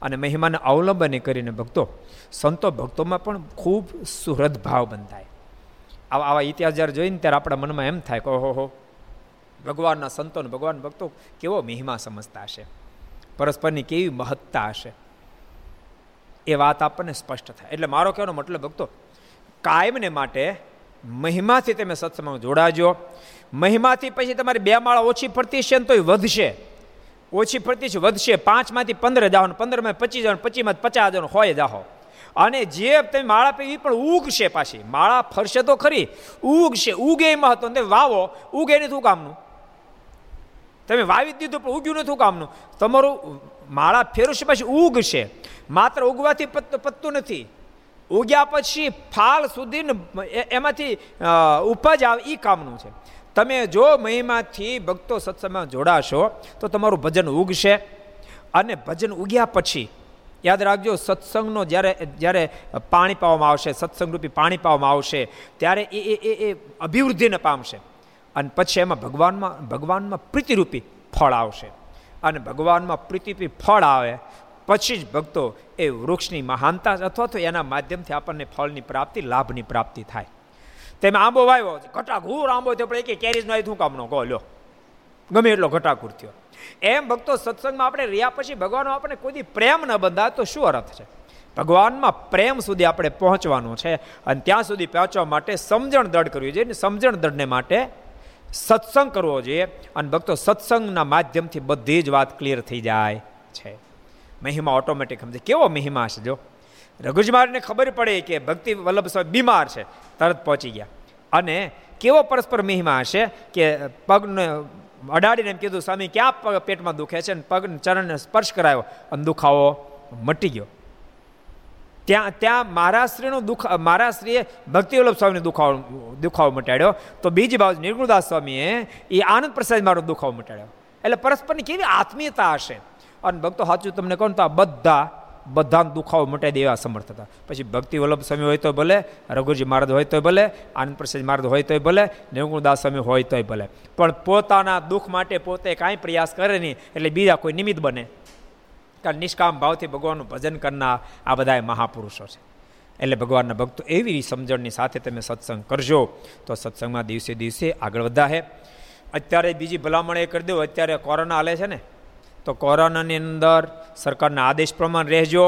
અને મહિમાને અવલંબને કરીને ભક્તો, સંતો ભક્તોમાં પણ ખૂબ સુહૃદ ભાવ બંધાય. આવા આવા ઇતિહાસ જ્યારે જોઈને ત્યારે આપણા મનમાં એમ થાય કે ઓહોહો, ભગવાનના સંતોને ભગવાન ભક્તો કેવો મહિમા સમજતા હશે, પરસ્પરની કેવી મહત્તા હશે, એ વાત આપણને સ્પષ્ટ થાય. એટલે મારો કહેવાનો મતલબ ભક્તો, કાયમને માટે મહિમાથી તમે સત્સંગમાં જોડાજો. મહિમાથી પછી તમારી બે માળા ઓછી પડતી છે ને તોય વધશે, ઓછી પડતી છે વધશે, પાંચમાંથી પંદર જાઓ ને પંદરમાં પચીસ જાઓ ને પચીસમાં પચાસ જાઓ ને હોય જાઓ. અને જે તમે માળા પે એ પણ ઉગશે, પાછી માળા ફરશે તો ખરી, ઉગશે. ઉગે એ મહત્વ, તમે વાવો, ઉગે નથી કામનું, તમે વાવી દીધું પણ ઉગ્યું નથી કામનું. તમારું માળા ફેરવશે પછી ઉગશે, માત્ર ઉગવાથી પતતું નથી, ઉગ્યા પછી ફાલ સુધી એમાંથી ઉપજ આવે એ કામનું છે. તમે જો મહિમાથી ભક્તો સત્સંગમાં જોડાશો તો તમારું ભજન ઉગશે. અને ભજન ઉગ્યા પછી યાદ રાખજો, સત્સંગનો જ્યારે જ્યારે પાણી પાવામાં આવશે, સત્સંગરૂપી પાણી પાવામાં આવશે, ત્યારે એ એ એ અભિવૃદ્ધિને પામશે. અને પછી એમાં ભગવાનમાં ભગવાનમાં પ્રીતિરૂપી ફળ આવશે. અને ભગવાનમાં પ્રીતિરૂપી ફળ આવે પછી જ ભક્તો એ વૃક્ષની મહાનતા અથવા તો એના માધ્યમથી આપણને ફળની પ્રાપ્તિ, લાભની પ્રાપ્તિ થાય. તેમાં આંબો વાવ્યો, ઘટાઘૂર આંબો થયો, પણ એક કેરીઝ નો શું કામનો, કહો લ્યો ગમે એટલો ઘટાઘૂર થયો. એમ ભક્તો સત્સંગમાં આપણે રહ્યા પછી ભગવાનનો આપણને કોઈ પ્રેમ ન બંધાય તો શું અર્થ છે? ભગવાનમાં પ્રેમ સુધી આપણે પહોંચવાનું છે. અને ત્યાં સુધી પહોંચવા માટે સમજણ દળ કરવી જોઈએ, સમજણ દળને માટે સત્સંગ કરવો જોઈએ. અને ભક્તો સત્સંગના માધ્યમથી બધી જ વાત ક્લિયર થઈ જાય છે, મહિમા ઓટોમેટિક સમજે. કેવો મહિમા છે, જો રઘુજી મહારાજને ખબર પડે કે ભક્તિવલ્લભ સ્વામી બીમાર છે, તરત પહોંચી ગયા. અને કેવો પરસ્પર મહિમા હશે કે પગને અડાડીને એમ કીધું, સ્વામી ક્યાં પેટમાં દુખે છે, અને પગને ચરણને સ્પર્શ કરાયો અને દુખાવો મટી ગયો. ત્યાં ત્યાં મહારાજશ્રીનો દુખ મહારાજશ્રીએ ભક્તિવલ્લભ સ્વામીનો દુખાવો દુખાવો મટાડ્યો, તો બીજી બાજુ નિર્ગુણદાસ સ્વામીએ એ આનંદ પ્રસાદ મહારાજનો દુખાવો મટાડ્યો. એટલે પરસ્પરની કેવી આત્મીયતા હશે. અને ભક્તો સાચું તમને કહું તો આ બધા બધાને દુખાવો મટાઈ દેવા સમર્થ હતા. પછી ભક્તિવલ્લભ સ્વામી હોય તો ભલે, રઘુજી મહારાજ હોય તોય ભલે, આનંદ પ્રસાદ મહારાજ હોય તોય ભલે, નિર્ગુણદાસ સ્વામી હોય તોય ભલે, પણ પોતાના દુઃખ માટે પોતે કાંઈ પ્રયાસ કરે નહીં, એટલે બીજા કોઈ નિમિત્ત બને. કારણ નિષ્કામ ભાવથી ભગવાનનું ભજન કરનાર આ બધા મહાપુરુષો છે. એટલે ભગવાનના ભક્તો એવી સમજણની સાથે તમે સત્સંગ કરજો તો સત્સંગમાં દિવસે દિવસે આગળ વધારે. અત્યારે બીજી ભલામણ એ કરી દઉં, અત્યારે કોરોના હાલે છે ને, તો કોરોનાની અંદર સરકારના આદેશ પ્રમાણે રહેજો.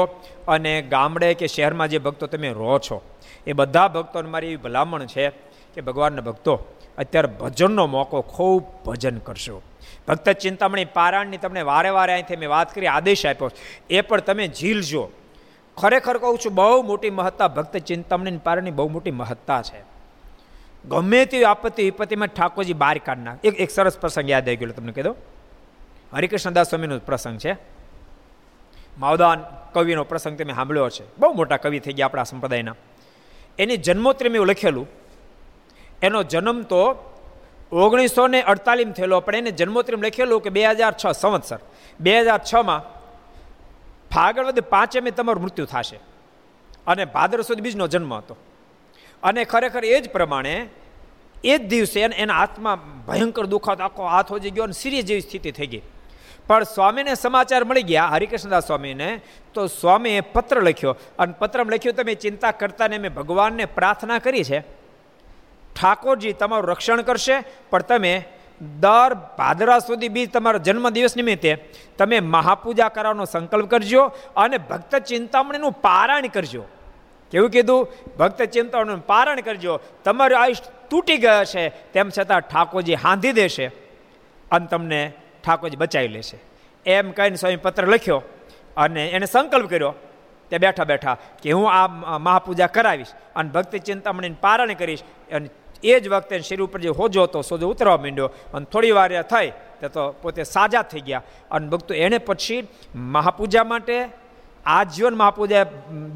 અને ગામડે કે શહેરમાં જે ભક્તો તમે રહો છો એ બધા ભક્તોને મારી એવી ભલામણ છે કે ભગવાનના ભક્તો અત્યારે ભજનનો મોકો, ખૂબ ભજન કરશો. ભક્ત ચિંતામણી પારાયણની તમને વારે વારે અહીંથી મેં વાત કરી, આદેશ આપ્યો, એ પણ તમે ઝીલજો. ખરેખર કહું છું, બહુ મોટી મહત્તા ભક્ત ચિંતામણી પારાયણની બહુ મોટી મહત્તા છે. ગમે તે આપત્તિ વિપત્તિમાં ઠાકોરજી બહાર કાઢ નાખે. એક એક સરસ પ્રસંગ યાદ આવી ગયો તમને કહી દો. હરિકૃષ્ણદાસ સ્વામીનો પ્રસંગ છે, માવદાન કવિનો પ્રસંગ તમે સાંભળ્યો છે, બહુ મોટા કવિ થઈ ગયા આપણા સંપ્રદાયના. એની જન્મોત્તરી મેં લખેલું. એનો જન્મ તો ઓગણીસો ને અડતાલીસ થયેલો, પણ એને જન્મોત્તરી લખેલું કે બે હજાર છ સંવત્સર બે હજાર છમાં ફાગણવદ પાંચે મે તમારું મૃત્યુ થશે અને ભાદર સુદ બીજનો જન્મ હતો. અને ખરેખર એ જ પ્રમાણે એ જ દિવસે એના હાથમાં ભયંકર દુખાવો, આખો હાથ હોજી ગયો અને સિરિયસ જેવી સ્થિતિ થઈ ગઈ. પણ સ્વામીને સમાચાર મળી ગયા હરિકૃષ્ણદાસ સ્વામીને, તો સ્વામીએ પત્ર લખ્યો અને પત્રમાં લખ્યું તમે ચિંતા કરતા ને મેં ભગવાનને પ્રાર્થના કરી છે ઠાકોરજી તમારું રક્ષણ કરશે, પણ તમે દર ભાદરા સુધી બી તમારા જન્મદિવસ નિમિત્તે તમે મહાપૂજા કરવાનો સંકલ્પ કરજો અને ભક્ત ચિંતામણીનું પારાયણ કરજો. કેવું કીધું? ભક્ત ચિંતામણીનું પારાયણ કરજો. તમારું આયુષ્ય તૂટી ગયા છે તેમ છતાં ઠાકોરજી હાંધી દેશે અને તમને ઠાકોરજી બચાવી લેશે, એમ કહીને સ્વામી પત્ર લખ્યો અને એને સંકલ્પ કર્યો ત્યાં બેઠા બેઠા કે હું આ મહાપૂજા કરાવીશ અને ભક્ત ચિંતામણીને પારાયણ કરીશ. અને એ જ વખતે શરીર ઉપર જે હોજો હતો સોજો ઉતરવા માંડ્યો અને થોડી વાર થઈ તે તો પોતે સાજા થઈ ગયા. અને ભક્તો એણે પછી મહાપૂજા માટે આજીવન મહાપૂજા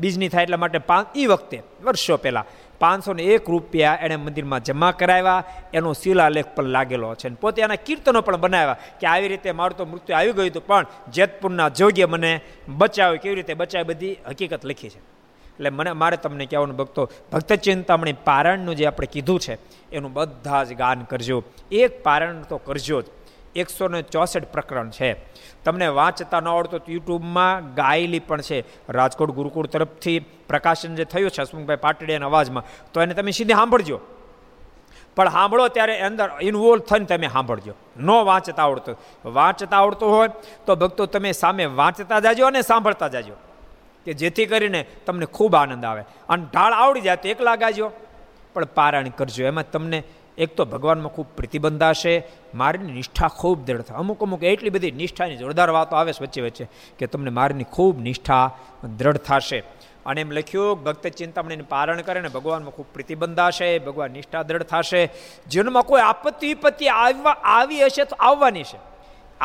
બીજની થાય એટલા માટે પાંચ એ વખતે વર્ષો પહેલાં પાંચસો ને એક રૂપિયા એણે મંદિરમાં જમા કરાવ્યા. એનો શિલાલેખ પણ લાગેલો છે અને પોતે એના કીર્તનો પણ બનાવ્યા કે આવી રીતે મારું તો મૃત્યુ આવી ગયું હતું પણ જેતપુરના જોગે મને બચાવ્યો, કેવી રીતે બચાવી બધી હકીકત લખી છે. એટલે મને મારે તમને કહેવાનું ભક્તો ભક્ત ચિંતામણી પારણનું જે આપણે કીધું છે એનું બધા જ ગાન કરજો. એક પારણ તો કરજો જ. એકસો ને ચોસઠ પ્રકરણ છે. તમને વાંચતા ન આવડતો તો યુટ્યુબમાં ગાયેલી પણ છે. રાજકોટ ગુરુકુળ તરફથી પ્રકાશન જે થયું છે અસમુખભાઈ પાટડેના અવાજમાં, તો એને તમે સીધી સાંભળજો. પણ સાંભળો ત્યારે અંદર ઇન્વોલ્વ થઈને તમે સાંભળજો. ન વાંચતા આવડતો વાંચતા આવડતો હોય તો ભક્તો તમે સામે વાંચતા જાજો અને સાંભળતા જાજો કે જેથી કરીને તમને ખૂબ આનંદ આવે. અને ઢાળ આવડી જાય તો એકલા ગાજો પણ પારાયણ કરજો. એમાં તમને એક તો ભગવાનમાં ખૂબ પ્રતિબંધ હશે, મારીની નિષ્ઠા ખૂબ દૃઢ થાય. અમુક અમુક એટલી બધી નિષ્ઠાની જોરદાર વાતો આવે છે વચ્ચે વચ્ચે કે તમને મારીની ખૂબ નિષ્ઠા દૃઢ થશે. અને એમ લખ્યું ભક્ત ચિંતામણીને પારણ કરે ને ભગવાનમાં ખૂબ પ્રતિબંધ હશે, ભગવાન નિષ્ઠા દૃઢ થશે. જીવનમાં કોઈ આપત્તિ વિપત્તિ આવવા આવી હશે તો આવવાની છે,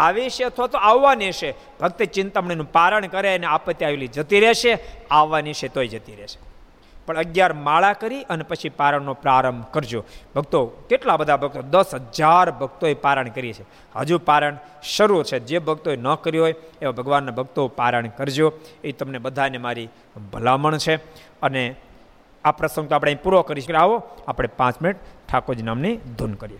આવી છે અથવા તો આવવાની છે. ભક્ત ચિંતામણીનું પારણ કરે અને આપત્તિ આવેલી જતી રહેશે, આવવાની છે તોય જતી રહેશે. પણ અગિયાર માળા કરી અને પછી પારણનો પ્રારંભ કરજો. ભક્તો કેટલા બધા ભક્તો દસ હજાર ભક્તોએ પારણ કરીએ છે, હજુ પારણ શરૂ છે. જે ભક્તોએ ન કર્યું હોય એવા ભગવાનના ભક્તો પારણ કરજો. એ તમને બધાને મારી ભલામણ છે. અને આ પ્રસંગ તો આપણે પૂરો કરીશું. આવો આપણે પાંચ મિનિટ ઠાકોરજી નામની ધૂન કરીએ.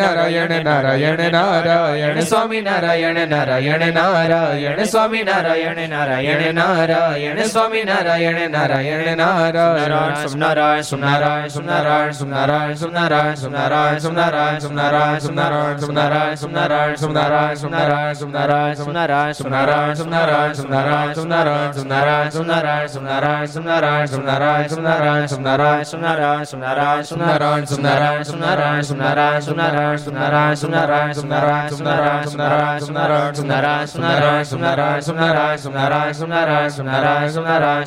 નારાયણ નારાયણ નારાયણ સ્વામી નારાયણ નારાયણ નારાયણ સ્વામી નારાયણ નારાયણ નારાયણ સ્વામી નારાયણ નારાયણ નારાયણ સુનારાયણ સુનારાયણ સુનારાયણ સુનારાયણ સુનારાયણ સુનારાયણ સુનારાયણ સુનારાયણ સુનારાયણ સુનારાયણ સુનારાયણ સુનારાયણ સુનારાયણ સુનારાયણ સુનારાયણ સુનારાયણ સુનારાયણ સુનારાયણ સુનારાયણ સુનારાયણ સુનારાયણ સુનારાયણ સુનારાયણ સુનારાયણ સુનારાયણ સુનારાયણ સુનારાયણ સુનારાયણ સુનારાયણ સુનારાયણ સુનારાયણ સુનારાયણ સુનારાયણ સુનારાયણ સુનારાયણ સુનારાયણ સુનારાયણ સુનારાયણ સુનારાયણ સુનારાયણ સુનારાયણ સુનારાયણ સુનારાયણ સુનારાયણ સુનારાયણ સુનારાયણ સુનારાયણ સુનારાયણ સુનારાયણ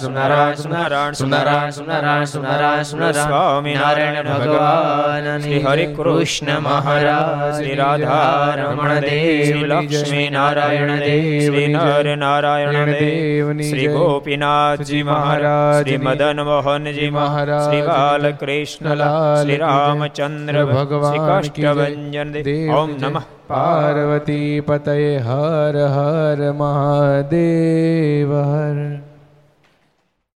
સુનારાયણ સુનારાયણ સુનારાયણ સુનારાયણ સ્વામિનારાયણ ભગવાન શ્રી હરિકૃષ્ણ મહારાજ શ્રી રાધા રમણ દેવ લક્ષ્મી નારાયણ દેવ શ્રી નર નારાયણ દેવ શ્રી ગોપીનાથજી મહારાજ શ્રી મદન મોહનજી મહારાજ શ્રી બાલકૃષ્ણલાલ શ્રી રામચંદ્ર ભગવાન કાષ્ટભંજન દેવ ઓમ નમઃ પાર્વતી પતયે હર હર મહાદેવ હર